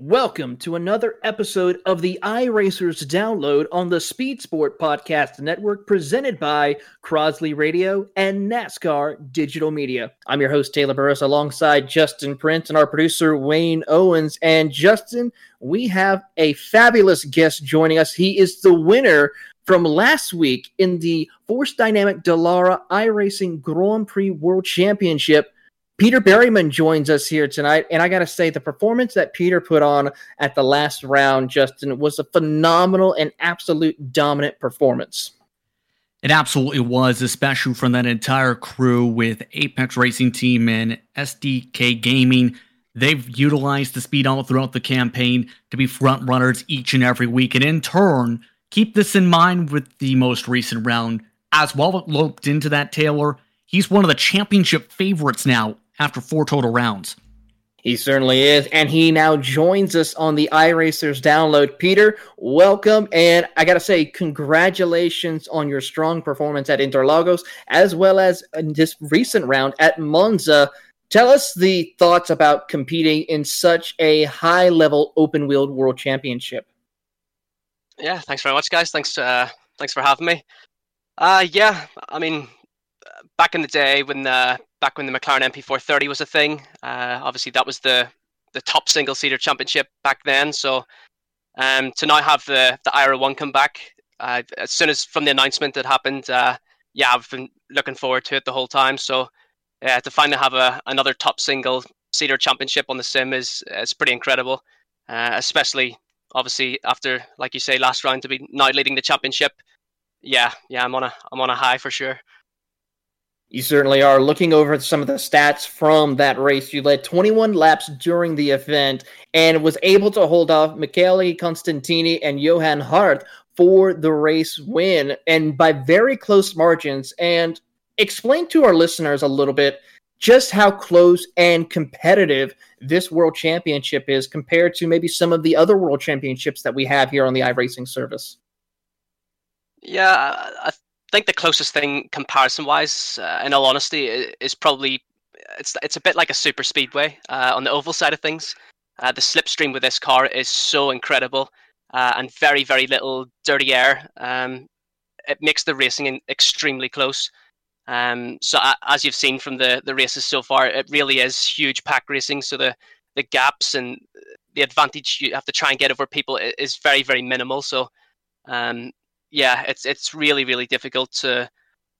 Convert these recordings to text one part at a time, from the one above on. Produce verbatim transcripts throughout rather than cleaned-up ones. Welcome to another episode of the iRacers Download on the Speed Sport Podcast Network, presented by Crosley Radio and NASCAR Digital Media. I'm your host, Taylor Burris, alongside Justin Prince and our producer, Wayne Owens. And Justin, we have a fabulous guest joining us. He is the winner from last week in the Force Dynamic Dallara iRacing Grand Prix World Championship. Peter Berryman joins us here tonight, and I got to say, the performance that Peter put on at the last round, Justin, was a phenomenal and absolute dominant performance. It absolutely was, especially from that entire crew with Apex Racing Team and S D K Gaming. They've utilized the speed all throughout the campaign to be front runners each and every week, and in turn, keep this in mind with the most recent round, as well loped into that, Taylor. He's one of the championship favorites now, after four total rounds. He certainly is, and he now joins us on the iRacers Download. Peter, welcome, and I gotta say, congratulations on your strong performance at Interlagos, as well as in this recent round at Monza. Tell us the thoughts about competing in such a high-level open-wheeled world championship. Yeah, thanks very much, guys. Thanks, uh, thanks for having me. Uh, yeah, I mean, back in the day when the Back when the McLaren M P four thirty was a thing, uh, obviously that was the, the top single-seater championship back then. So um, to now have the, the I R O one come back, uh, as soon as from the announcement that happened, uh, yeah, I've been looking forward to it the whole time. So uh, to finally have a, another top single-seater championship on the sim is, is pretty incredible, uh, especially obviously after, like you say, last round to be now leading the championship. Yeah, yeah, I'm on a I'm on a high for sure. You certainly are. Looking over some of the stats from that race, you led twenty-one laps during the event and was able to hold off Michele Constantini and Johan Harff for the race win, and by very close margins. And explain to our listeners a little bit just how close and competitive this World Championship is compared to maybe some of the other World Championships that we have here on the iRacing service. Yeah, I... I... I think the closest thing comparison-wise, uh, in all honesty, is, is probably, it's it's a bit like a super speedway uh, on the oval side of things. Uh, the slipstream with this car is so incredible, uh, and very, very little dirty air. Um, it makes the racing extremely close. Um, so uh, as you've seen from the, the races so far, it really is huge pack racing. So the, the gaps and the advantage you have to try and get over people is very, very minimal. So um Yeah, it's it's really, really difficult to,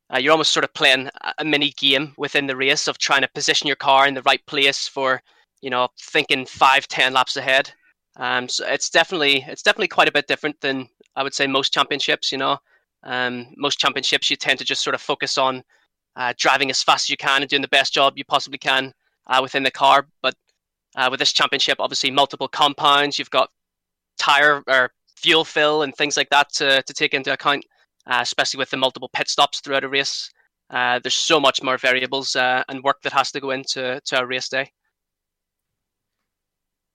uh, you're almost sort of playing a mini game within the race of trying to position your car in the right place for, you know, thinking five, ten laps ahead. Um, so it's definitely, it's definitely quite a bit different than I would say most championships, you know. Um, most championships, you tend to just sort of focus on uh, driving as fast as you can and doing the best job you possibly can uh, within the car. But uh, with this championship, obviously multiple compounds, you've got tire or fuel fill and things like that to, to take into account, uh, especially with the multiple pit stops throughout a race. Uh, there's so much more variables uh, and work that has to go into to a race day.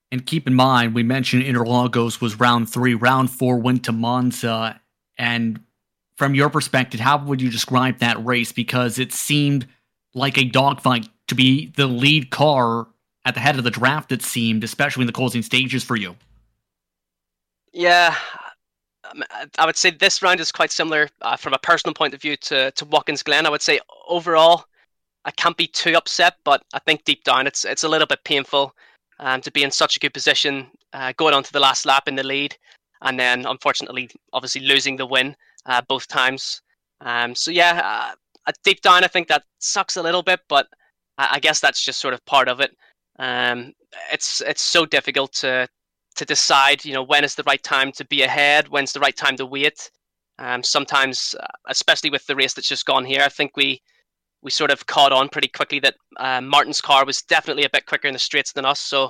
And keep in mind, we mentioned Interlagos was round three. Round four went to Monza. And from your perspective, how would you describe that race? Because it seemed like a dogfight to be the lead car at the head of the draft, it seemed, especially in the closing stages for you. Yeah, I would say this round is quite similar uh, from a personal point of view to, to Watkins Glen. I would say overall, I can't be too upset, but I think deep down it's it's a little bit painful um, to be in such a good position uh, going on to the last lap in the lead, and then unfortunately, obviously losing the win uh, both times. Um, so yeah, uh, deep down I think that sucks a little bit, but I, I guess that's just sort of part of it. Um, it's it's so difficult to. to decide, you know, when is the right time to be ahead, when's the right time to wait. Um, sometimes, uh, especially with the race that's just gone here, I think we we sort of caught on pretty quickly that uh, Martin's car was definitely a bit quicker in the straights than us. So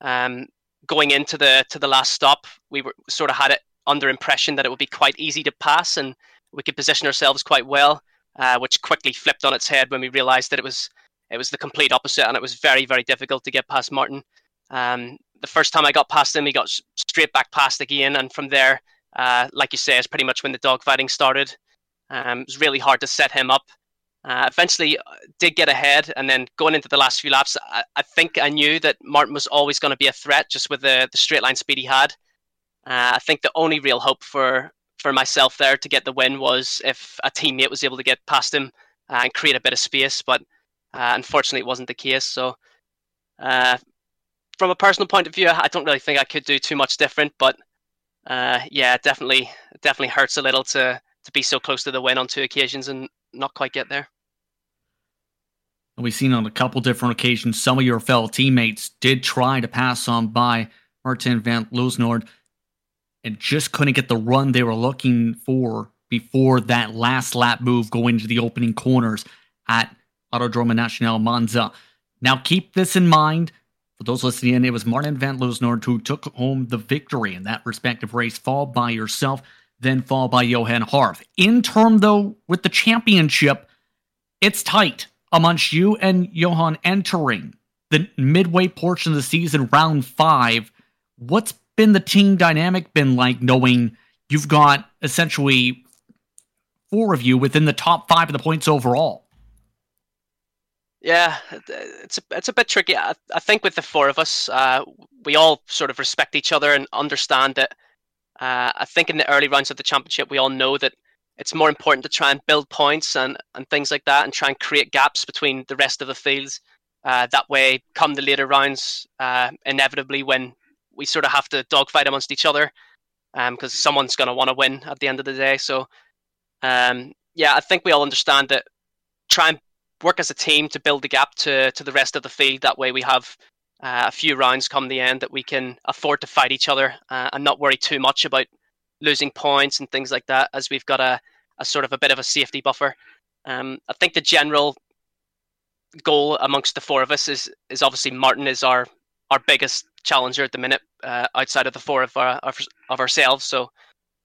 um, going into the to the last stop, we were sort of had it under impression that it would be quite easy to pass and we could position ourselves quite well, uh, which quickly flipped on its head when we realised that it was it was the complete opposite and it was very, very difficult to get past Martin. Um, The first time I got past him, he got straight back past again. And from there, uh, like you say, it's pretty much when the dogfighting started. Um, it was really hard to set him up. Uh, eventually did get ahead, and then going into the last few laps, I, I think I knew that Martin was always going to be a threat just with the, the straight line speed he had. Uh, I think the only real hope for, for myself there to get the win was if a teammate was able to get past him uh, and create a bit of space, but uh, unfortunately it wasn't the case. So uh, from a personal point of view, I don't really think I could do too much different, but uh, yeah, it definitely, definitely hurts a little to, to be so close to the win on two occasions and not quite get there. We've seen on a couple different occasions some of your fellow teammates did try to pass on by Martin Van Loosnord and just couldn't get the run they were looking for before that last lap move going to the opening corners at Autodromo Nacional Monza. Now keep this in mind. For those listening in, it was Martin Van Loosnord who took home the victory in that respective race, followed by yourself, then followed by Johan Harff. In turn, though, with the championship, it's tight amongst you and Johan entering the midway portion of the season, round five. What's been the team dynamic been like, knowing you've got essentially four of you within the top five of the points overall? Yeah, it's a, it's a bit tricky. I, I think with the four of us, uh, we all sort of respect each other and understand that Uh, I think in the early rounds of the championship, we all know that it's more important to try and build points and, and things like that, and try and create gaps between the rest of the fields. Uh, that way, come the later rounds, uh, inevitably when we sort of have to dogfight amongst each other, because um, someone's going to want to win at the end of the day. So, um, yeah, I think we all understand that. Try and work as a team to build the gap to, to the rest of the field. That way we have Uh, a few rounds come the end that we can afford to fight each other uh, and not worry too much about losing points and things like that, as we've got a, a sort of a bit of a safety buffer. Um, I think the general goal amongst the four of us is is obviously Martin is our, our biggest challenger at the minute uh, outside of the four of our, of, of ourselves. So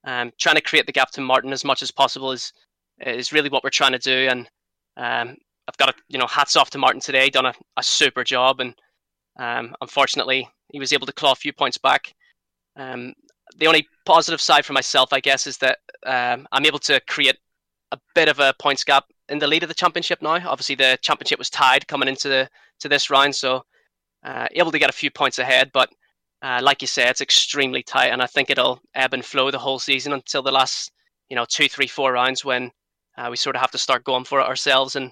um, trying to create the gap to Martin as much as possible is is really what we're trying to do. And um, I've got a, you know, hats off to Martin today, done a, a super job, and Um, unfortunately, he was able to claw a few points back. Um, the only positive side for myself, I guess, is that um, I'm able to create a bit of a points gap in the lead of the championship now. Obviously, the championship was tied coming into the, to this round, so uh, able to get a few points ahead. But uh, like you said, it's extremely tight, and I think it'll ebb and flow the whole season until the last, you know, two, three, four rounds when uh, we sort of have to start going for it ourselves and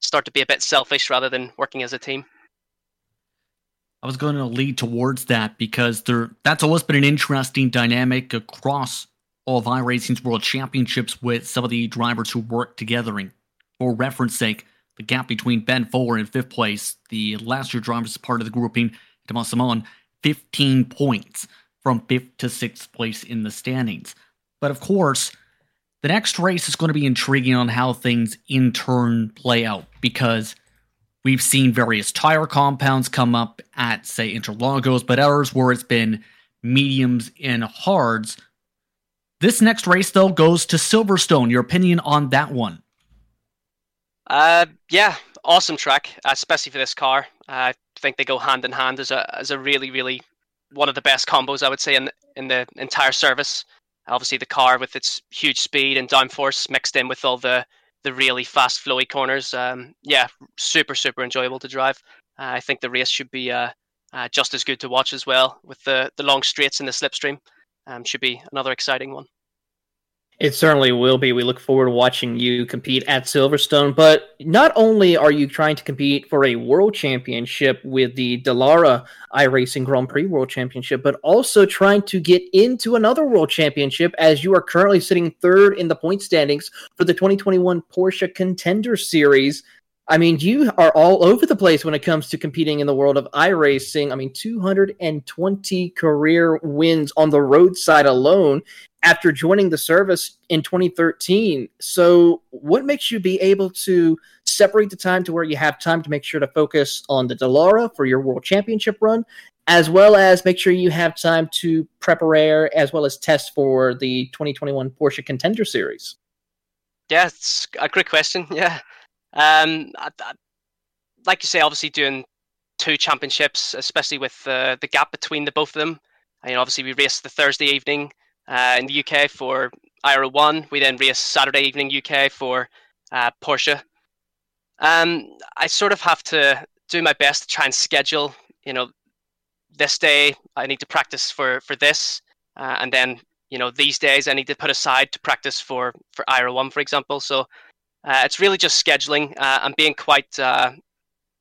start to be a bit selfish rather than working as a team. I was going to lead towards that because there that's always been an interesting dynamic across all of iRacing's World Championships with some of the drivers who work together. And for reference sake, the gap between Ben Fuller in fifth place, the last year drivers as part of the grouping, Thomas Simon, fifteen points from fifth to sixth place in the standings. But of course, the next race is going to be intriguing on how things in turn play out, because we've seen various tire compounds come up at, say, Interlagos, but others where it's been mediums and hards. This next race, though, goes to Silverstone. Your opinion on that one? Uh, yeah, awesome track, especially for this car. I think they go hand in hand as a as a really, really one of the best combos, I would say, in in the entire service. Obviously, the car with its huge speed and downforce mixed in with all the the really fast, flowy corners. Um, yeah, super, super enjoyable to drive. Uh, I think the race should be uh, uh, just as good to watch as well, with the, the long straights and the slipstream. Um, should be another exciting one. It certainly will be. We look forward to watching you compete at Silverstone, but not only are you trying to compete for a world championship with the Dallara iRacing Grand Prix World Championship, but also trying to get into another world championship, as you are currently sitting third in the point standings for the twenty twenty-one Porsche Contender Series. I mean, you are all over the place when it comes to competing in the world of iRacing. I mean, two hundred twenty career wins on the road side alone after joining the service in twenty thirteen. So what makes you be able to separate the time to where you have time to make sure to focus on the Dallara for your world championship run, as well as make sure you have time to prepare as well as test for the twenty twenty-one Porsche Contender Series? Yeah, it's a great question. Yeah. Um, I, I, like you say, obviously doing two championships, especially with uh, the gap between the both of them. I mean, obviously we raced the Thursday evening uh, in the U K for I R O one. We then raced Saturday evening U K for uh, Porsche. Um, I sort of have to do my best to try and schedule, you know, this day I need to practice for, for this. Uh, and then, you know, these days I need to put aside to practice for, for I R O one, for example. So uh, it's really just scheduling. Uh, I'm being quite uh,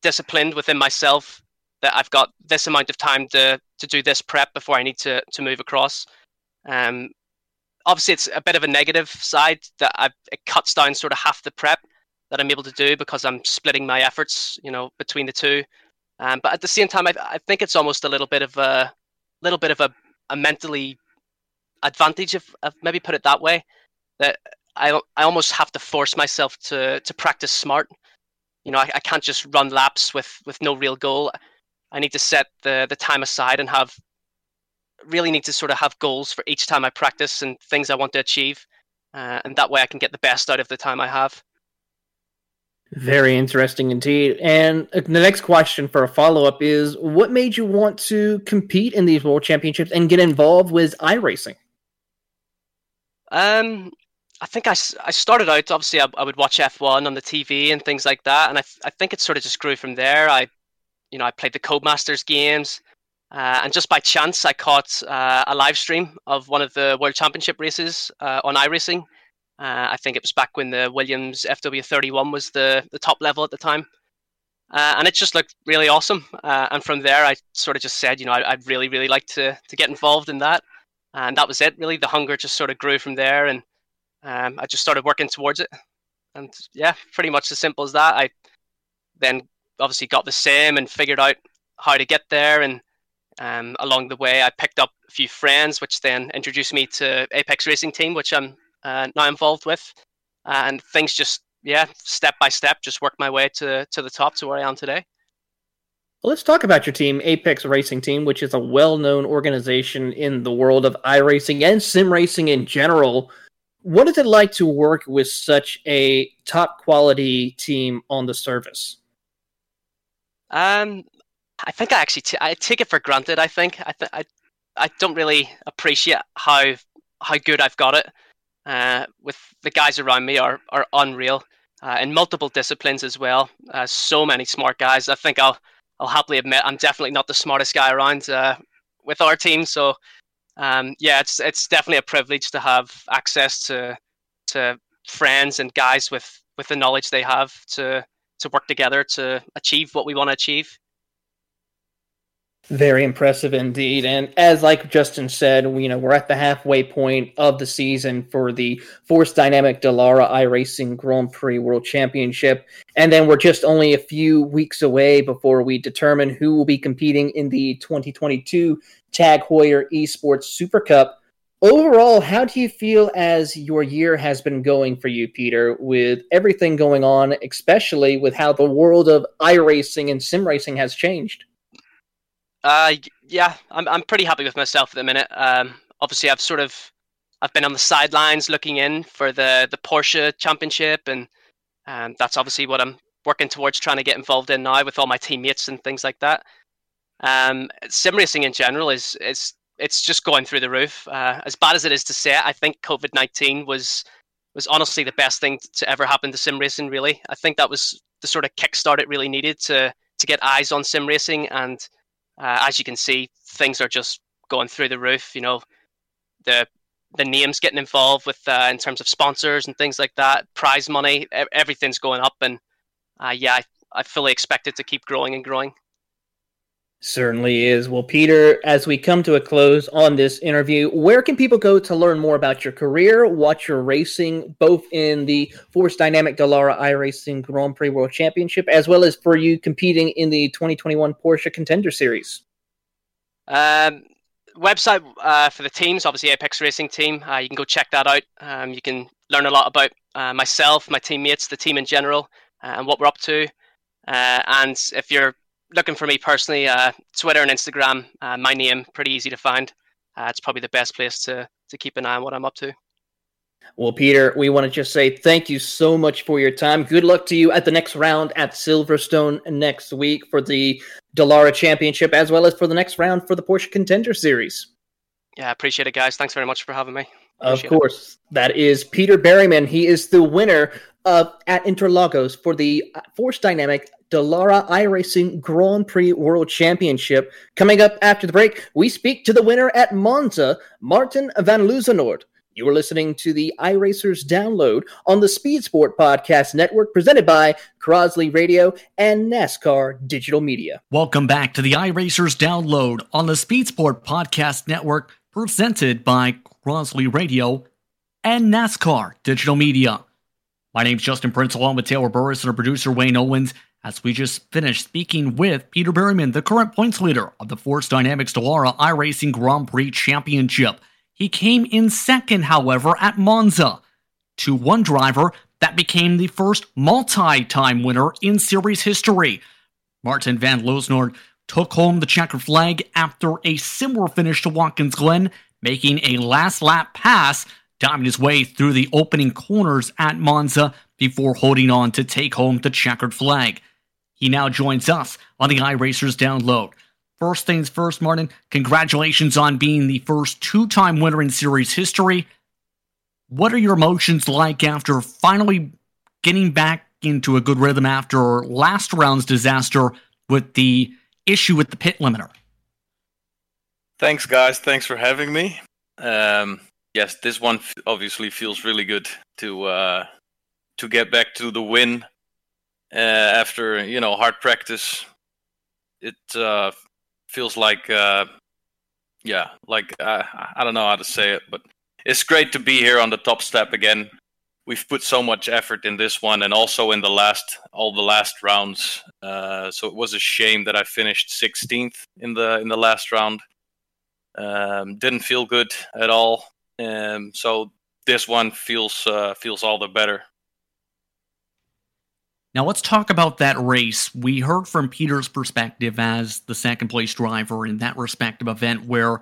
disciplined within myself that I've got this amount of time to to do this prep before I need to, to move across. Um, obviously, it's a bit of a negative side that I've, it cuts down sort of half the prep that I'm able to do because I'm splitting my efforts, you know, between the two. Um, but at the same time, I, I think it's almost a little bit of a little bit of a, a mentally advantage, if I've maybe put it that way, that I I almost have to force myself to to practice smart. You know, I, I can't just run laps with, with no real goal. I need to set the, the time aside and have really need to sort of have goals for each time I practice and things I want to achieve. Uh, and that way I can get the best out of the time I have. Very interesting indeed. And the next question for a follow-up is, what made you want to compete in these world championships and get involved with iRacing? Um, I think I, I started out, obviously, I, I would watch F one on the T V and things like that. And I, I think it sort of just grew from there. I, you know, I played the Codemasters games. Uh, and just by chance, I caught uh, a live stream of one of the World Championship races uh, on iRacing. Uh, I think it was back when the Williams F W thirty-one was the, the top level at the time. Uh, and it just looked really awesome. Uh, and from there, I sort of just said, you know, I, I'd really, really like to to get involved in that. And that was it, really. The hunger just sort of grew from there. And um, I just started working towards it. And yeah, pretty much as simple as that. I then obviously got the sim and figured out how to get there. And um, along the way, I picked up a few friends, which then introduced me to Apex Racing Team, which I'm Uh, now involved with, uh, and things just, yeah, step by step, just work my way to to the top to where I am today. Well, let's talk about your team, Apex Racing Team, which is a well-known organization in the world of iRacing and sim racing in general. What is it like to work with such a top-quality team on the service? Um, I think I actually t- I take it for granted. I think I th- I I don't really appreciate how how good I've got it. Uh, with the guys around me are are unreal uh, in multiple disciplines as well. Uh, so many smart guys. I think I'll I'll happily admit I'm definitely not the smartest guy around uh, with our team. So um, yeah, it's it's definitely a privilege to have access to to friends and guys with, with the knowledge they have to to work together to achieve what we want to achieve. Very impressive indeed. And as like Justin said, you know, we're at the halfway point of the season for the Force Dynamic Dallara iRacing Grand Prix World Championship. And then we're just only a few weeks away before we determine who will be competing in the twenty twenty-two Tag Heuer Esports Super Cup. Overall, how do you feel as your year has been going for you, Peter, with everything going on, especially with how the world of iRacing and sim racing has changed? Uh, yeah, I'm I'm pretty happy with myself at the minute. Um, obviously I've sort of, I've been on the sidelines looking in for the, the Porsche Championship, and um, that's obviously what I'm working towards trying to get involved in now with all my teammates and things like that. Um, sim racing in general is, is it's just going through the roof. Uh, as bad as it is to say, I think COVID nineteen was, was honestly the best thing to ever happen to sim racing, really. I think that was the sort of kickstart it really needed to, to get eyes on sim racing, and Uh, as you can see, things are just going through the roof. You know, the the names getting involved with uh, in terms of sponsors and things like that, prize money, e- everything's going up. And uh, yeah, I, I fully expect it to keep growing and growing. Certainly is. Well, Peter, as we come to a close on this interview, where can people go to learn more about your career, watch your racing, both in the Force Dynamic Dallara iRacing Grand Prix World Championship, as well as for you competing in the twenty twenty-one Porsche Contender Series? Um, website uh, for the teams, obviously Apex Racing Team. Uh, you can go check that out. Um, you can learn a lot about uh, myself, my teammates, the team in general, uh, and what we're up to. Uh, and if you're looking for me personally, uh, Twitter and Instagram, uh, my name, pretty easy to find. Uh, it's probably the best place to to keep an eye on what I'm up to. Well, Peter, we want to just say thank you so much for your time. Good luck to you at the next round at Silverstone next week for the Dallara Championship, as well as for the next round for the Porsche Contender Series. Yeah, I appreciate it, guys. Thanks very much for having me. Appreciate of course. It. That is Peter Berryman. He is the winner uh, at Interlagos for the Force Dynamic Dallara iRacing Grand Prix World Championship. Coming up after the break, we speak to the winner at Monza, Martin Van Loosnord. You are listening to the iRacers Download on the Speed Sport Podcast Network, presented by Crosley Radio and NASCAR Digital Media. Welcome back to the iRacers Download on the Speed Sport Podcast Network, presented by Crosley Radio and NASCAR Digital Media. My name's Justin Prince, along with Taylor Burris and our producer Wayne Owens, as we just finished speaking with Peter Berryman, the current points leader of the Force Dynamics Dallara iRacing Grand Prix Championship. He came in second, however, at Monza, to one driver that became the first multi-time winner in series history. Martin Van Loosnord took home the checkered flag after a similar finish to Watkins Glen, making a last-lap pass, diving his way through the opening corners at Monza before holding on to take home the checkered flag. He now joins us on the iRacers Download. First things first, Martin, congratulations on being the first two-time winner in series history. What are your emotions like after finally getting back into a good rhythm after last round's disaster with the issue with the pit limiter? Thanks, guys. Thanks for having me. Um, yes, this one obviously feels really good to uh, to get back to the win uh, after, you know, hard practice. It uh, feels like, uh, yeah, like, uh, I don't know how to say it, but it's great to be here on the top step again. We've put so much effort in this one and also in the last, all the last rounds. Uh, so it was a shame that I finished sixteenth in the in the last round. Um, didn't feel good at all. Um, so this one feels uh, feels all the better. Now let's talk about that race. We heard from Peter's perspective as the second-place driver in that respective event where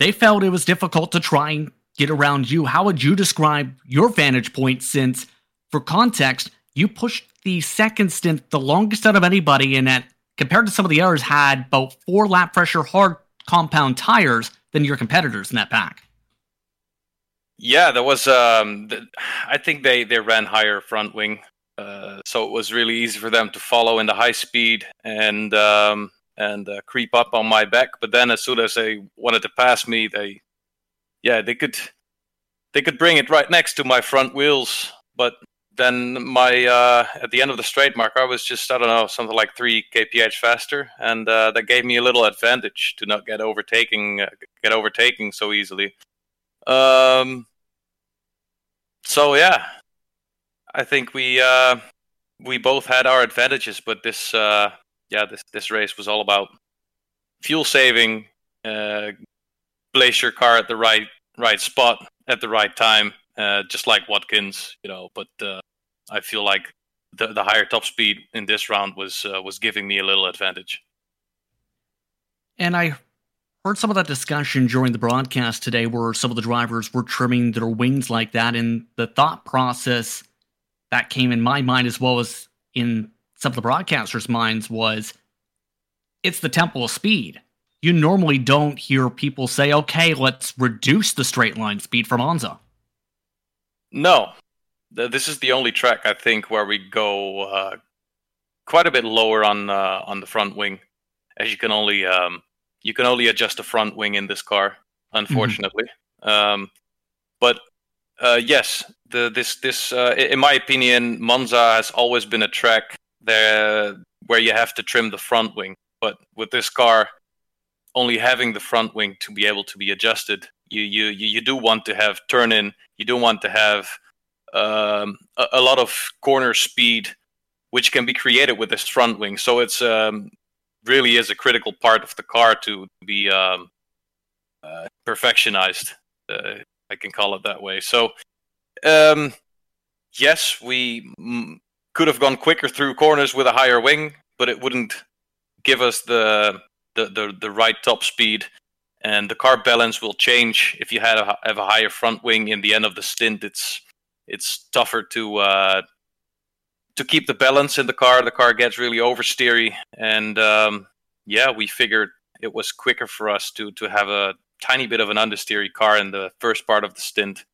they felt it was difficult to try and get around you. How would you describe your vantage point since, for context, you pushed the second stint the longest out of anybody and that, compared to some of the others, had about four lap pressure hard compound tires than your competitors in that pack? Yeah, there was. Um, the, I think they, they ran higher front wing. Uh, so it was really easy for them to follow in the high speed and um, and uh, creep up on my back. But then, as soon as they wanted to pass me, they, yeah, they could they could bring it right next to my front wheels. But then, my uh, at the end of the straight mark, I was just I don't know something like three kph faster, and uh, that gave me a little advantage to not get overtaking uh, get overtaking so easily. Um, so yeah. I think we uh, we both had our advantages, but this uh, yeah this, this race was all about fuel saving, uh, place your car at the right right spot at the right time, uh, just like Watkins, you know. But uh, I feel like the the higher top speed in this round was uh, was giving me a little advantage. And I heard some of that discussion during the broadcast today, where some of the drivers were trimming their wings like that, and the thought process that came in my mind as well as in some of the broadcasters' minds was, it's the tempo of speed. You normally don't hear people say, okay, let's reduce the straight line speed for Monza. No. This is the only track, I think, where we go uh, quite a bit lower on uh, on the front wing, as you can only um, you can only adjust the front wing in this car, unfortunately. Mm-hmm. Um, but uh, yes, The, this, this, uh, in my opinion, Monza has always been a track there where you have to trim the front wing. But with this car, only having the front wing to be able to be adjusted, you you you do want to have turn in. You do want to have um, a, a lot of corner speed, which can be created with this front wing. So it's um, really is a critical part of the car to be um, uh, perfectionized. Uh, I can call it that way. So. Um, yes, we m- could have gone quicker through corners with a higher wing, but it wouldn't give us the the, the, the right top speed, and the car balance will change if you had a, have a higher front wing. In the end of the stint, it's it's tougher to uh, to keep the balance in the car. The car gets really oversteery, and um, yeah, we figured it was quicker for us to to have a tiny bit of an understeery car in the first part of the stint,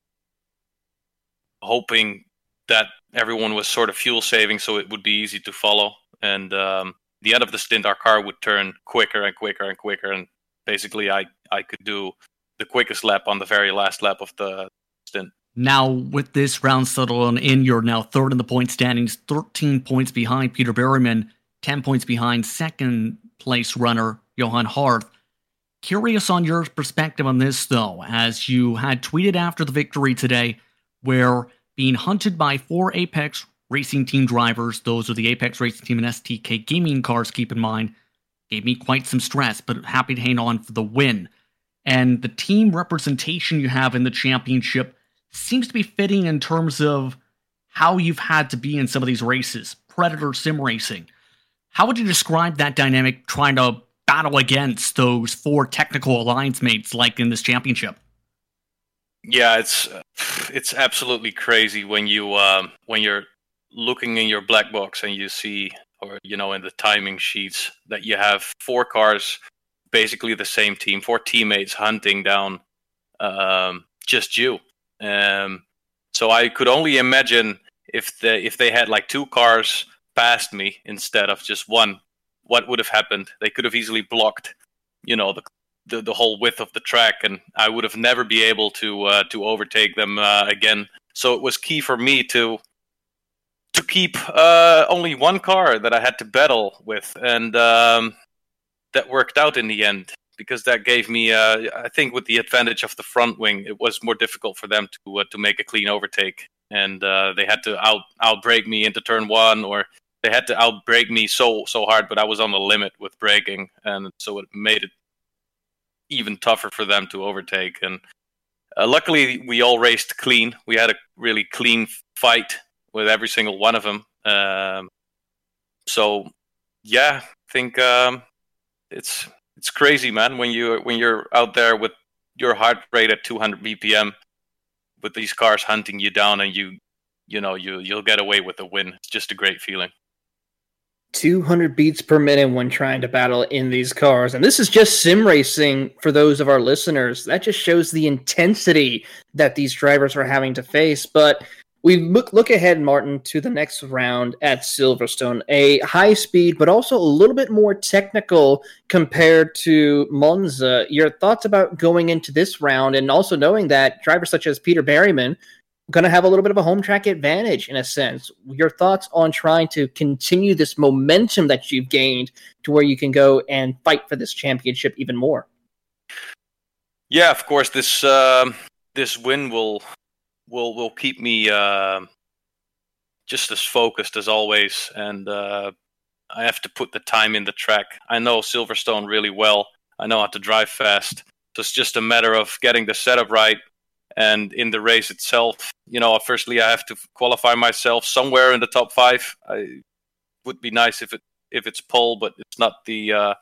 hoping that everyone was sort of fuel saving, so it would be easy to follow. And um, the end of the stint, our car would turn quicker and quicker and quicker. And basically, I, I could do the quickest lap on the very last lap of the stint. Now, with this round settled on in, you're now third in the point standings, thirteen points behind Peter Berryman, ten points behind second-place runner Johan Harff. Curious on your perspective on this, though, as you had tweeted after the victory today, where being hunted by four Apex Racing Team drivers, those are the Apex Racing Team and S T K Gaming cars, keep in mind, gave me quite some stress, but happy to hang on for the win. And the team representation you have in the championship seems to be fitting in terms of how you've had to be in some of these races, Predator Sim Racing. How would you describe that dynamic trying to battle against those four technical alliance mates like in this championship? Yeah, it's it's absolutely crazy when, you, um, when you're looking in your black box and you see, or you know, in the timing sheets, that you have four cars, basically the same team, four teammates hunting down um, just you. Um, so I could only imagine if the if they had like two cars past me instead of just one, what would have happened? They could have easily blocked, you know, the the, the whole width of the track, and I would have never be able to uh, to overtake them uh, again. So it was key for me to to keep uh, only one car that I had to battle with, and um, that worked out in the end. Because that gave me, uh, I think, with the advantage of the front wing, it was more difficult for them to uh, to make a clean overtake, and uh, they had to out outbrake me into turn one, or they had to outbrake me so so hard. But I was on the limit with braking, and so it made it even tougher for them to overtake. And uh, luckily, we all raced clean. We had a really clean fight with every single one of them. Um, so, yeah, I think um, it's. It's crazy, man, when you when you're out there with your heart rate at two hundred B P M, with these cars hunting you down, and you you know you you'll get away with a win. It's just a great feeling. two hundred beats per minute when trying to battle in these cars, and this is just sim racing for those of our listeners. That just shows the intensity that these drivers are having to face. But we look, look ahead, Martin, to the next round at Silverstone, a high-speed but also a little bit more technical compared to Monza. Your thoughts about going into this round and also knowing that drivers such as Peter Berryman are going to have a little bit of a home track advantage in a sense. Your thoughts on trying to continue this momentum that you've gained to where you can go and fight for this championship even more? Yeah, of course, this um, this win will... will will keep me uh, just as focused as always, and uh, I have to put the time in the track. I know Silverstone really well. I know how to drive fast. So it's just a matter of getting the setup right, and in the race itself, you know, firstly I have to qualify myself somewhere in the top five. I, it would be nice if it if it's pole, but it's not the uh,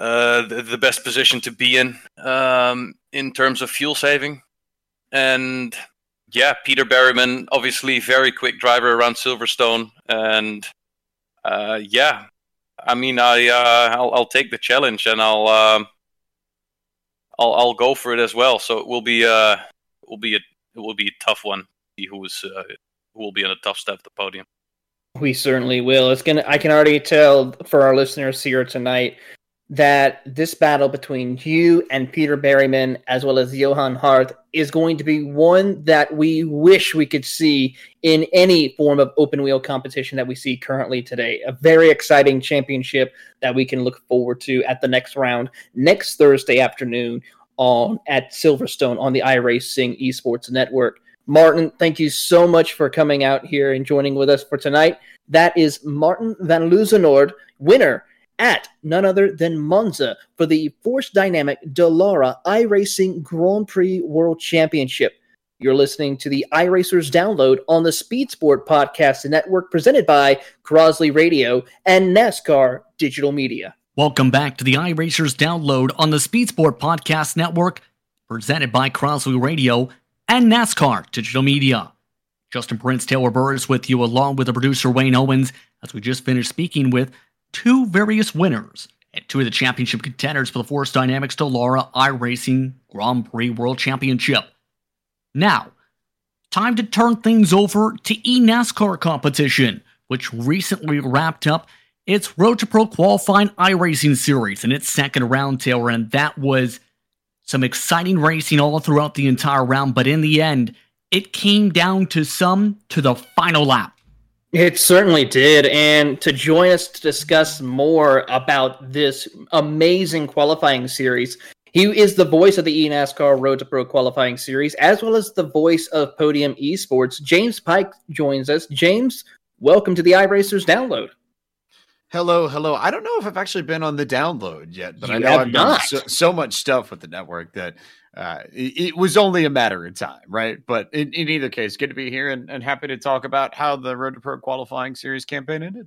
uh, the, the best position to be in um, in terms of fuel saving. And yeah, Peter Berryman, obviously very quick driver around Silverstone, and uh, yeah, I mean, I uh, I'll, I'll take the challenge, and I'll uh, I'll I'll go for it as well. So it will be uh it will be a it will be a tough one. See who is uh, who will be on the top step of the podium. We certainly will. It's gonna. I can already tell for our listeners here tonight that this battle between you and Peter Berryman, as well as Johan Harff, is going to be one that we wish we could see in any form of open-wheel competition that we see currently today. A very exciting championship that we can look forward to at the next round next Thursday afternoon on at Silverstone on the iRacing Esports Network. Martin, thank you so much for coming out here and joining with us for tonight. That is Martin Van Loosnord, winner at none other than Monza for the Force Dynamic Dallara iRacing Grand Prix World Championship. You're listening to the iRacers Download on the Speed Sport Podcast Network, presented by Crosley Radio and NASCAR Digital Media. Welcome back to the iRacers Download on the Speed Sport Podcast Network, presented by Crosley Radio and NASCAR Digital Media. Justin Prince, Taylor Burris with you, along with the producer Wayne Owens, as we just finished speaking with two various winners and two of the championship contenders for the Force Dynamics Dallara iRacing Grand Prix World Championship. Now, time to turn things over to eNASCAR competition, which recently wrapped up its Road to Pro qualifying iRacing Series in its second round, Taylor, and that was some exciting racing all throughout the entire round, but in the end, it came down to some to the final lap. It certainly did, and to join us to discuss more about this amazing qualifying series, he is the voice of the eNASCAR Road to Pro Qualifying Series, as well as the voice of Podium Esports. James Pike joins us. James, welcome to the iRacers Download. Hello, hello. I don't know if I've actually been on the download yet, but you I know I've done so, so much stuff with the network that uh, it, it was only a matter of time, right? But in, in either case, good to be here and, and happy to talk about how the Road to Pro Qualifying Series campaign ended.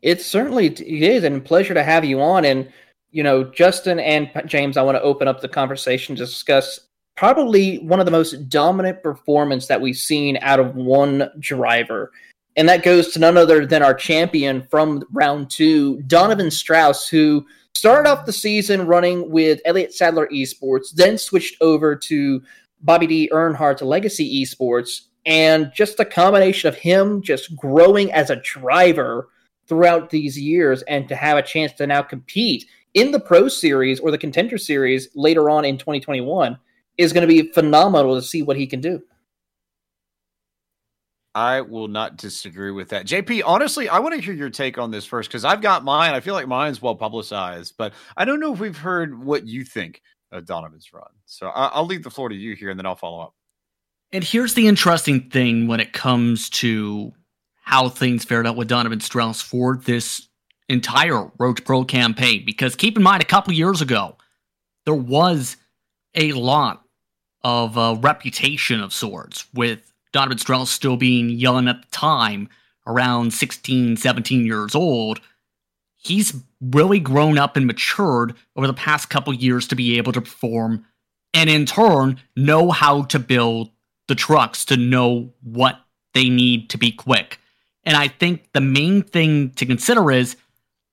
It certainly is, and pleasure to have you on. And, you know, Justin and James, I want to open up the conversation to discuss probably one of the most dominant performances that we've seen out of one driver. And that goes to none other than our champion from round two, Donovan Strauss, who started off the season running with Elliott Sadler Esports, then switched over to Bobby D. Earnhardt's Legacy Esports. And just a combination of him just growing as a driver throughout these years and to have a chance to now compete in the Pro Series or the Contender Series later on in twenty twenty-one is going to be phenomenal to see what he can do. I will not disagree with that. J P, honestly, I want to hear your take on this first because I've got mine. I feel like mine's well publicized, but I don't know if we've heard what you think of Donovan's run. So I'll leave the floor to you here and then I'll follow up. And here's the interesting thing when it comes to how things fared out with Donovan Strauss for this entire Road to Pro campaign, because keep in mind, a couple years ago, there was a lot of uh, reputation of sorts with Donovan Strauss still being young at the time, around sixteen, seventeen years old. He's really grown up and matured over the past couple years to be able to perform and in turn know how to build the trucks to know what they need to be quick. And I think the main thing to consider is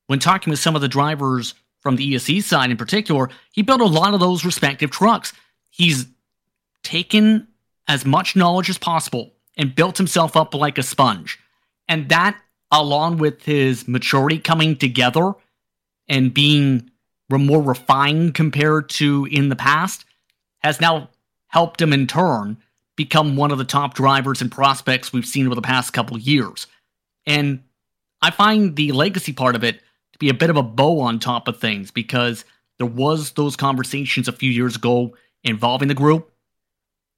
when talking with some of the drivers from the E S C side in particular, he built a lot of those respective trucks. He's taken as much knowledge as possible and built himself up like a sponge. And that, along with his maturity coming together and being more refined compared to in the past, has now helped him in turn become one of the top drivers and prospects we've seen over the past couple years. And I find the legacy part of it to be a bit of a bow on top of things, because there was those conversations a few years ago involving the group.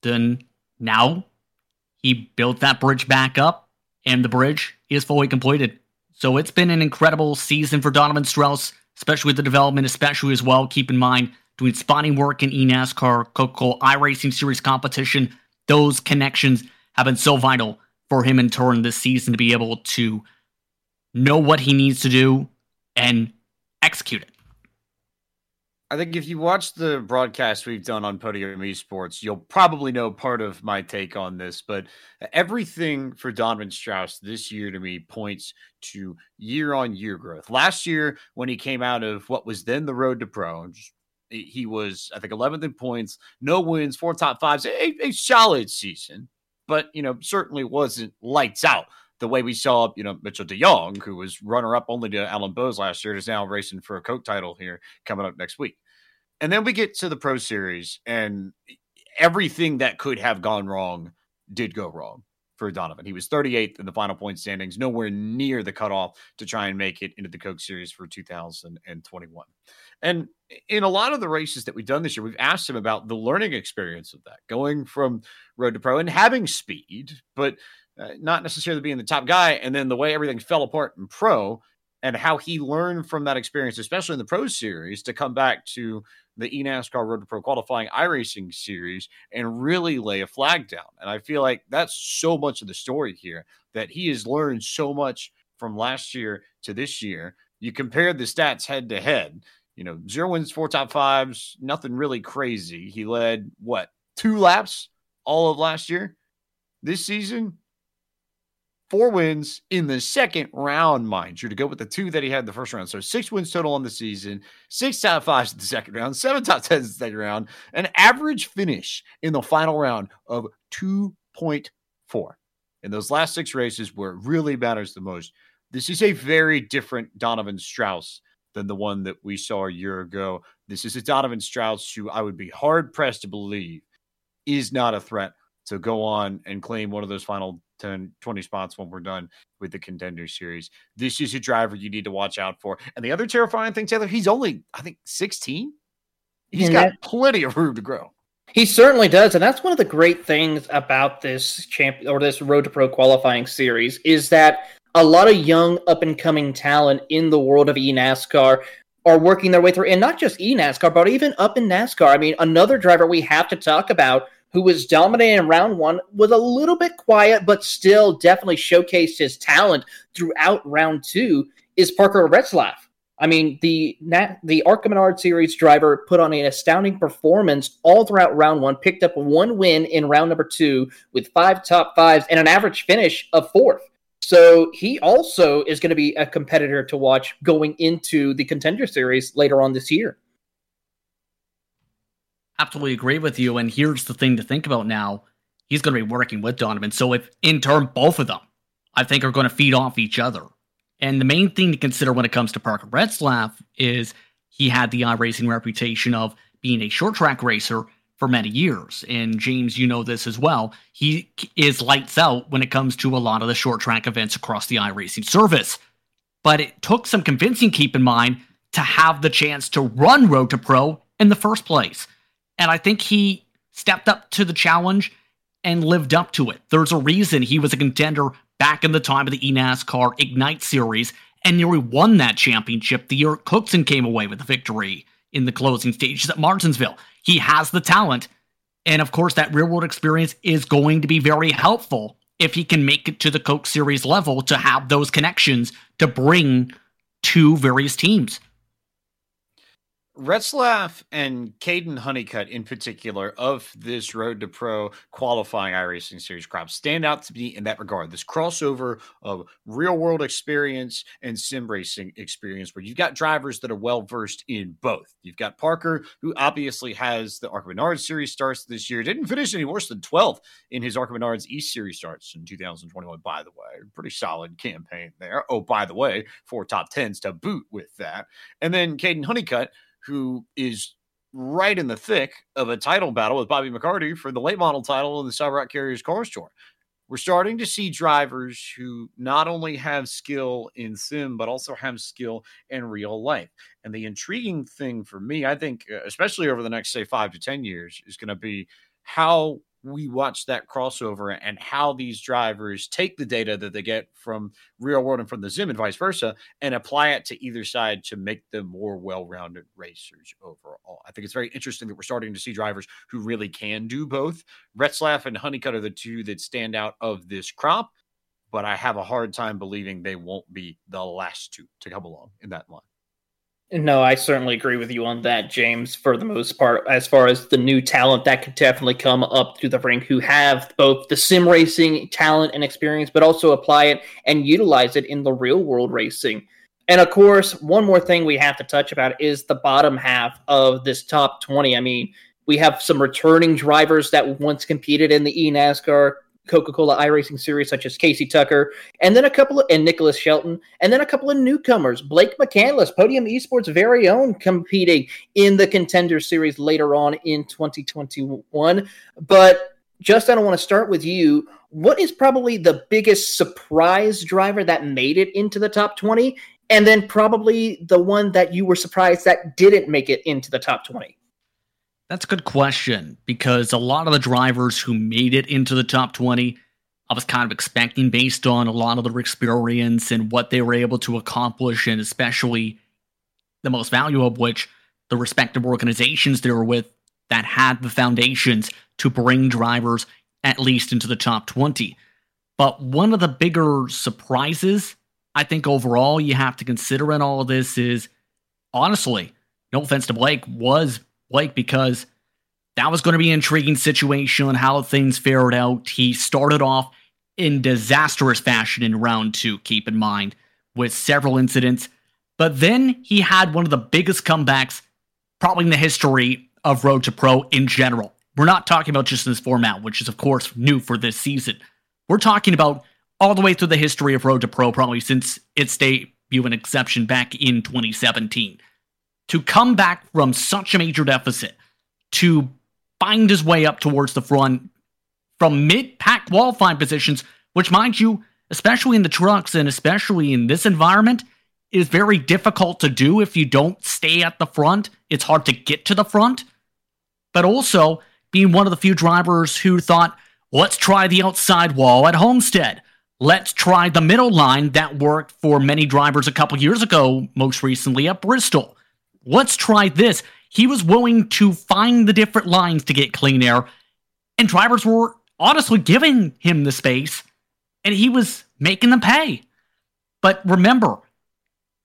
Then now he built that bridge back up, and the bridge is fully completed. So it's been an incredible season for Donovan Strauss, especially with the development, especially as well, keep in mind, doing spotting work in eNASCAR, Coca-Cola iRacing Series competition. Those connections have been so vital for him in turn this season to be able to know what he needs to do and execute it. I think if you watch the broadcast we've done on Podium Esports, you'll probably know part of my take on this, but everything for Donovan Strauss this year to me points to year-on-year growth. Last year, when he came out of what was then the Road to Pro, he was, I think, eleventh in points, no wins, four top fives, a, a solid season, but, you know, certainly wasn't lights out the way we saw, you know, Mitchell DeJong, who was runner-up only to Alan Bowes last year, is now racing for a Coke title here coming up next week. And then we get to the Pro Series, and everything that could have gone wrong did go wrong for Donovan. He was thirty-eighth in the final point standings, nowhere near the cutoff to try and make it into the Coke Series for two thousand twenty-one. And in a lot of the races that we've done this year, we've asked him about the learning experience of that, going from Road to Pro and having speed, but Uh, not necessarily being the top guy, and then the way everything fell apart in pro and how he learned from that experience, especially in the Pro Series, to come back to the eNASCAR Road to Pro Qualifying iRacing Series and really lay a flag down. And I feel like that's so much of the story here, that he has learned so much from last year to this year. You compare the stats head-to-head, you know, zero wins, four top fives, nothing really crazy. He led, what, two laps all of last year? This season, four wins in the second round, mind you, to go with the two that he had the first round. So six wins total on the season, six top fives in the second round, seven top tens in the second round, an average finish in the final round of two point four. And those last six races where it really matters the most. This is a very different Donovan Strauss than the one that we saw a year ago. This is a Donovan Strauss who I would be hard-pressed to believe is not a threat to go on and claim one of those final ten, twenty spots when we're done with the Contender Series. This is a driver you need to watch out for. And the other terrifying thing, Taylor, he's only, I think, sixteen. He's got plenty of room to grow. He certainly does, and that's one of the great things about this champ or this Road to Pro qualifying series is that a lot of young up-and-coming talent in the world of eNASCAR are working their way through, and not just eNASCAR, but even up in NASCAR. I mean, another driver we have to talk about who was dominating in round one was a little bit quiet, but still definitely showcased his talent throughout round two is Parker Bretzlaff. I mean, the the Arkema Nord Series driver put on an astounding performance all throughout round one, picked up one win in round number two with five top fives and an average finish of fourth. So he also is going to be a competitor to watch going into the Contender Series later on this year. Absolutely agree with you. And here's the thing to think about now. He's going to be working with Donovan. So if in turn, both of them, I think, are going to feed off each other. And the main thing to consider when it comes to Parker Bretzlaff is he had the iRacing reputation of being a short track racer for many years. And James, you know this as well. He is lights out when it comes to a lot of the short track events across the iRacing service. But it took some convincing, keep in mind, to have the chance to run Road to Pro in the first place. And I think he stepped up to the challenge and lived up to it. There's a reason he was a contender back in the time of the eNASCAR Ignite Series, and nearly won that championship the year Cookson came away with the victory in the closing stages at Martinsville. He has the talent, and of course that real-world experience is going to be very helpful if he can make it to the Coke Series level to have those connections to bring to various teams. Retzlaff and Caden Honeycutt, in particular, of this Road to Pro qualifying iRacing Series crop stand out to me in that regard. This crossover of real-world experience and sim racing experience where you've got drivers that are well-versed in both. You've got Parker, who obviously has the Arkema Nord Series starts this year. Didn't finish any worse than twelfth in his Arkema Nord's East Series starts in two thousand twenty-one, by the way. Pretty solid campaign there. Oh, by the way, four top tens to boot with that. And then Caden Honeycutt, who is right in the thick of a title battle with Bobby McCarty for the late model title in the Cyberrock Carriers Cars Tour. We're starting to see drivers who not only have skill in sim, but also have skill in real life. And the intriguing thing for me, I think, especially over the next, say, five to ten years, is going to be how we watch that crossover and how these drivers take the data that they get from real world and from the sim and vice versa and apply it to either side to make them more well-rounded racers overall. I think it's very interesting that we're starting to see drivers who really can do both. Bretzlaff and Honeycutt are the two that stand out of this crop, but I have a hard time believing they won't be the last two to come along in that line. No, I certainly agree with you on that, James, for the most part, as far as the new talent that could definitely come up through the rank who have both the sim racing talent and experience, but also apply it and utilize it in the real world racing. And of course, one more thing we have to touch about is the bottom half of this top twenty. I mean, we have some returning drivers that once competed in the eNASCAR Coca-Cola iRacing Series, such as Casey Tucker, and then a couple of, and Nicholas Shelton, and then a couple of newcomers. Blake McCandless, Podium Esports' very own, competing in the Contender Series later on in twenty twenty-one. But Justin, I want to start with you. What is probably the biggest surprise driver that made it into the top twenty, and then probably the one that you were surprised that didn't make it into the top twenty? That's a good question, because a lot of the drivers who made it into the top twenty, I was kind of expecting based on a lot of their experience and what they were able to accomplish, and especially the most valuable of which, the respective organizations they were with that had the foundations to bring drivers at least into the top twenty. But one of the bigger surprises, I think overall you have to consider in all of this is, honestly, no offense to Blake, was Blake, because that was going to be an intriguing situation on how things fared out. He started off in disastrous fashion in round two, keep in mind, with several incidents. But then he had one of the biggest comebacks probably in the history of Road to Pro in general. We're not talking about just in this format, which is, of course, new for this season. We're talking about all the way through the history of Road to Pro, probably since its debut and exception back in twenty seventeen. To come back from such a major deficit, to find his way up towards the front from mid-pack qualifying positions, which, mind you, especially in the trucks and especially in this environment, is very difficult to do if you don't stay at the front. It's hard to get to the front. But also, being one of the few drivers who thought, let's try the outside wall at Homestead. Let's try the middle line that worked for many drivers a couple years ago, most recently at Bristol. Let's try this. He was willing to find the different lines to get clean air, and drivers were honestly giving him the space, and he was making them pay. But remember,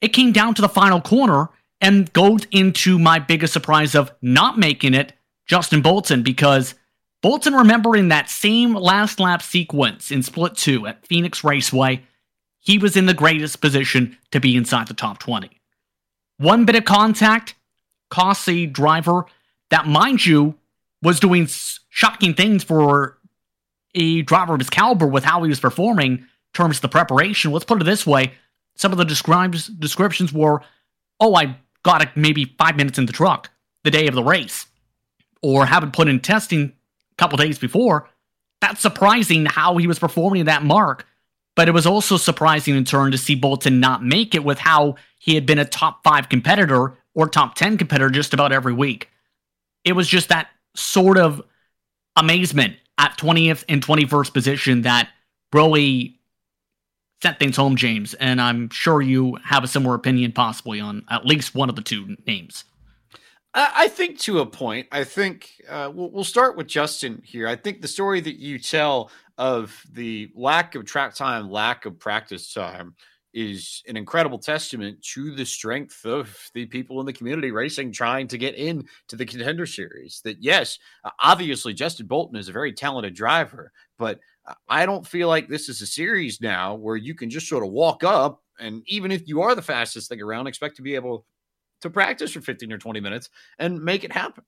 it came down to the final corner and goes into my biggest surprise of not making it, Justin Bolton, because Bolton, remember, in that same last lap sequence in Split two at Phoenix Raceway, he was in the greatest position to be inside the top twenty. One bit of contact costs a driver that, mind you, was doing shocking things for a driver of his caliber with how he was performing in terms of the preparation. Let's put it this way. Some of the describes, descriptions were, oh, I got it maybe five minutes in the truck the day of the race, or haven't put in testing a couple days before. That's surprising how he was performing that mark. But it was also surprising in turn to see Bolton not make it with how he had been a top five competitor or top ten competitor just about every week. It was just that sort of amazement at twentieth and twenty-first position that really sent things home, James. And I'm sure you have a similar opinion possibly on at least one of the two names. I think to a point. I think uh, we'll, we'll start with Justin here. I think the story that you tell of the lack of track time, lack of practice time, is an incredible testament to the strength of the people in the community racing trying to get in to the Contender Series. That, yes, obviously Justin Bolton is a very talented driver, but I don't feel like this is a series now where you can just sort of walk up and, even if you are the fastest thing around, expect to be able to practice for fifteen or twenty minutes and make it happen.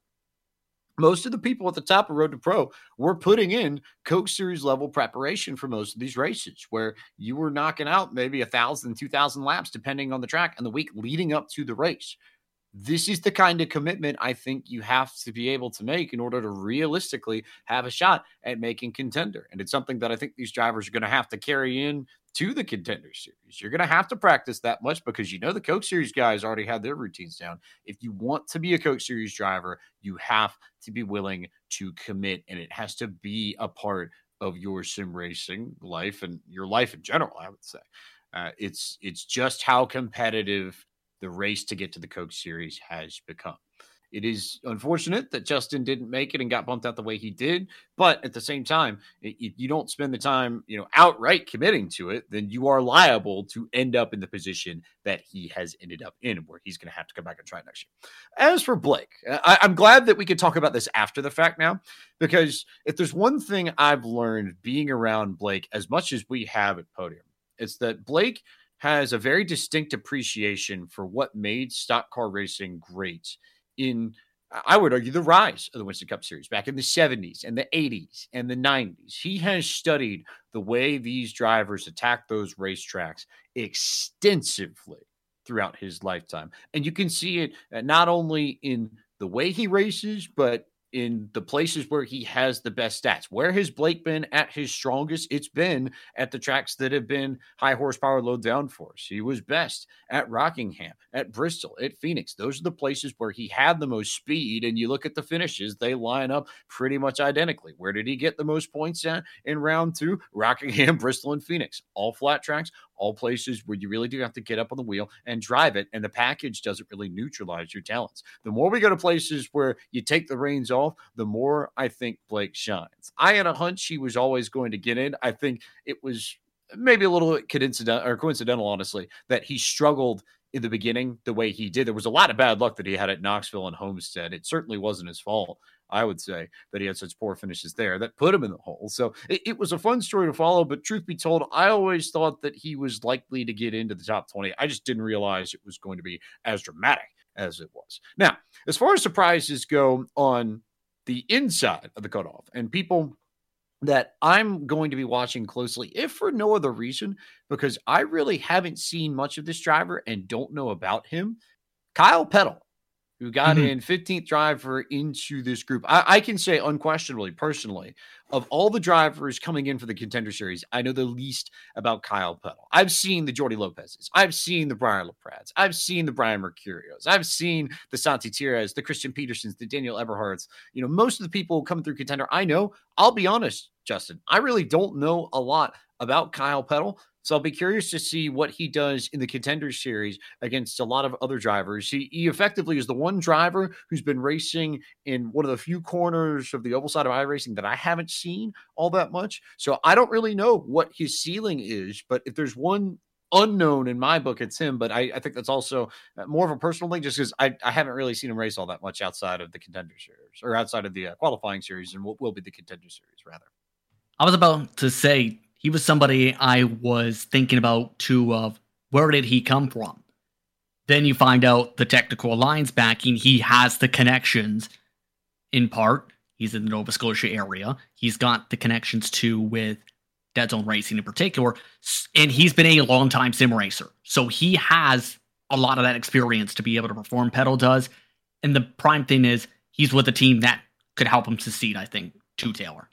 Most of the people at the top of Road to Pro were putting in Coke Series level preparation for most of these races, where you were knocking out maybe a thousand, two thousand laps, depending on the track and the week leading up to the race. This is the kind of commitment I think you have to be able to make in order to realistically have a shot at making Contender. And it's something that I think these drivers are going to have to carry in to the Contender Series. You're going to have to practice that much because, you know, the Coke Series guys already have their routines down. If you want to be a Coke Series driver, you have to be willing to commit, and it has to be a part of your sim racing life and your life in general, I would say. Uh, it's, it's just how competitive the race to get to the Coke Series has become. It is unfortunate that Justin didn't make it and got bumped out the way he did. But at the same time, if you don't spend the time, you know, outright committing to it, then you are liable to end up in the position that he has ended up in, where he's going to have to come back and try next year. As for Blake, I- I'm glad that we could talk about this after the fact now, because if there's one thing I've learned being around Blake as much as we have at Podium, it's that Blake has a very distinct appreciation for what made stock car racing great in, I would argue, the rise of the Winston Cup Series back in the seventies and the eighties and the nineties. He has studied the way these drivers attack those racetracks extensively throughout his lifetime. And you can see it not only in the way he races, but in the places where he has the best stats. Where has Blake been at his strongest? It's been at the tracks that have been high horsepower, low downforce. He was best at Rockingham, at Bristol, at Phoenix. Those are the places where he had the most speed, and you look at the finishes, they line up pretty much identically. Where did he get the most points at in round two? Rockingham, Bristol, and Phoenix. All flat tracks, all places where you really do have to get up on the wheel and drive it, and the package doesn't really neutralize your talents. The more we go to places where you take the reins off, the more I think Blake shines. I had a hunch he was always going to get in. I think it was maybe a little bit coincidental, or coincidental, honestly, that he struggled in the beginning the way he did. There was a lot of bad luck that he had at Knoxville and Homestead. It certainly wasn't his fault, I would say, that he had such poor finishes there that put him in the hole. So it, it was a fun story to follow, but truth be told, I always thought that he was likely to get into the top twenty. I just didn't realize it was going to be as dramatic as it was. Now, as far as surprises go on the inside of the cutoff, and people that I'm going to be watching closely, if for no other reason, because I really haven't seen much of this driver and don't know about him. Kyle Peddle, who got mm-hmm. in fifteenth driver into this group. I, I can say unquestionably, personally, of all the drivers coming in for the Contender Series, I know the least about Kyle Peddle. I've seen the Jordi Lopez's. I've seen the Brian LaPrads. I've seen the Brian Mercurios. I've seen the Santi Tires, the Christian Petersons, the Daniel Eberhards. You know, most of the people who come through Contender, I know. I'll be honest, Justin, I really don't know a lot about Kyle Peddle. So I'll be curious to see what he does in the Contender Series against a lot of other drivers. He, he effectively is the one driver who's been racing in one of the few corners of the oval side of iRacing that I haven't seen all that much. So I don't really know what his ceiling is, but if there's one unknown in my book, it's him. But I, I think that's also more of a personal thing, just because I, I haven't really seen him race all that much outside of the Contender Series, or outside of the uh, qualifying series and what will be the Contender Series, rather. I was about to say, he was somebody I was thinking about too, of where did he come from? Then you find out the technical alliance backing. He has the connections in part. He's in the Nova Scotia area. He's got the connections too with Dead Zone Racing in particular. And he's been a longtime sim racer. So he has a lot of that experience to be able to perform. Peddle does. And the prime thing is he's with a team that could help him succeed, I think, too, Taylor.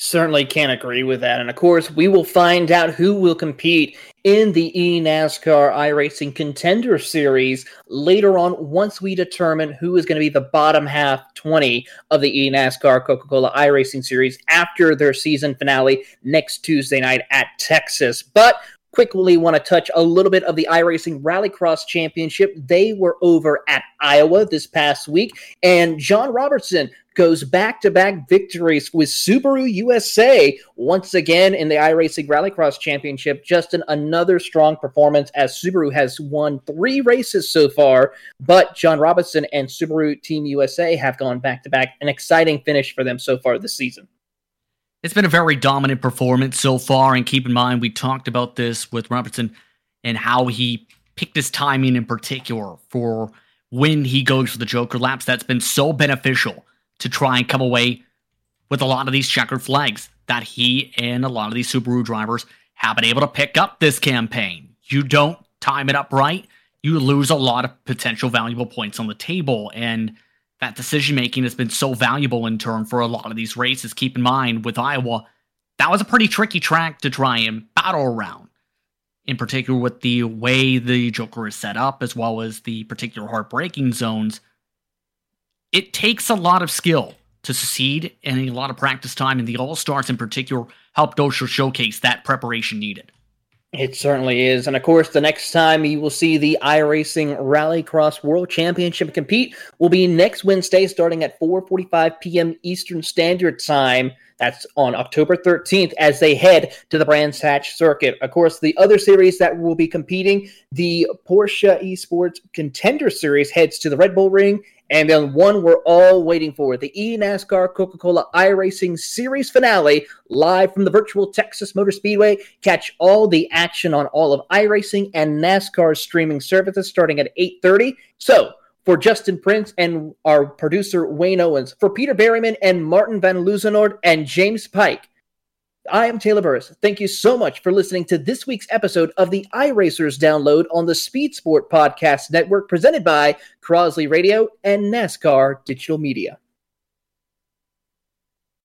Certainly can't agree with that. And of course, we will find out who will compete in the eNASCAR iRacing Contender Series later on, once we determine who is going to be the bottom half twenty of the eNASCAR Coca-Cola iRacing Series after their season finale next Tuesday night at Texas. But quickly want to touch a little bit of the iRacing Rallycross Championship. They were over at Iowa this past week, and John Robertson goes back-to-back victories with Subaru U S A once again in the iRacing Rallycross Championship. Justin, another strong performance as Subaru has won three races so far, but John Robertson and Subaru Team U S A have gone back-to-back. An exciting finish for them so far this season. It's been a very dominant performance so far, and keep in mind, we talked about this with Robertson and how he picked his timing in particular for when he goes for the Joker laps. That's been so beneficial to try and come away with a lot of these checkered flags that he and a lot of these Subaru drivers have been able to pick up this campaign. You don't time it up right, you lose a lot of potential valuable points on the table, and that decision-making has been so valuable in turn for a lot of these races. Keep in mind, with Iowa, that was a pretty tricky track to try and battle around, in particular with the way the Joker is set up, as well as the particular hard braking zones. It takes a lot of skill to succeed and a lot of practice time, and the All-Stars in particular helped Osher showcase that preparation needed. It certainly is. And of course, the next time you will see the iRacing Rallycross World Championship compete will be next Wednesday, starting at four forty-five p.m. Eastern Standard Time. That's on October thirteenth, as they head to the Brands Hatch Circuit. Of course, the other series that will be competing, the Porsche Esports Contender Series, heads to the Red Bull Ring. And then one we're all waiting for, the eNASCAR Coca-Cola iRacing Series Finale, live from the virtual Texas Motor Speedway. Catch all the action on all of iRacing and NASCAR's streaming services starting at eight thirty. So, for Justin Prince and our producer Wayne Owens, for Peter Berryman and Martin Van Loosnord and James Pike, I am Taylor Burris. Thank you so much for listening to this week's episode of the iRacers Download on the Speed Sport Podcast Network, presented by Crosley Radio and NASCAR Digital Media.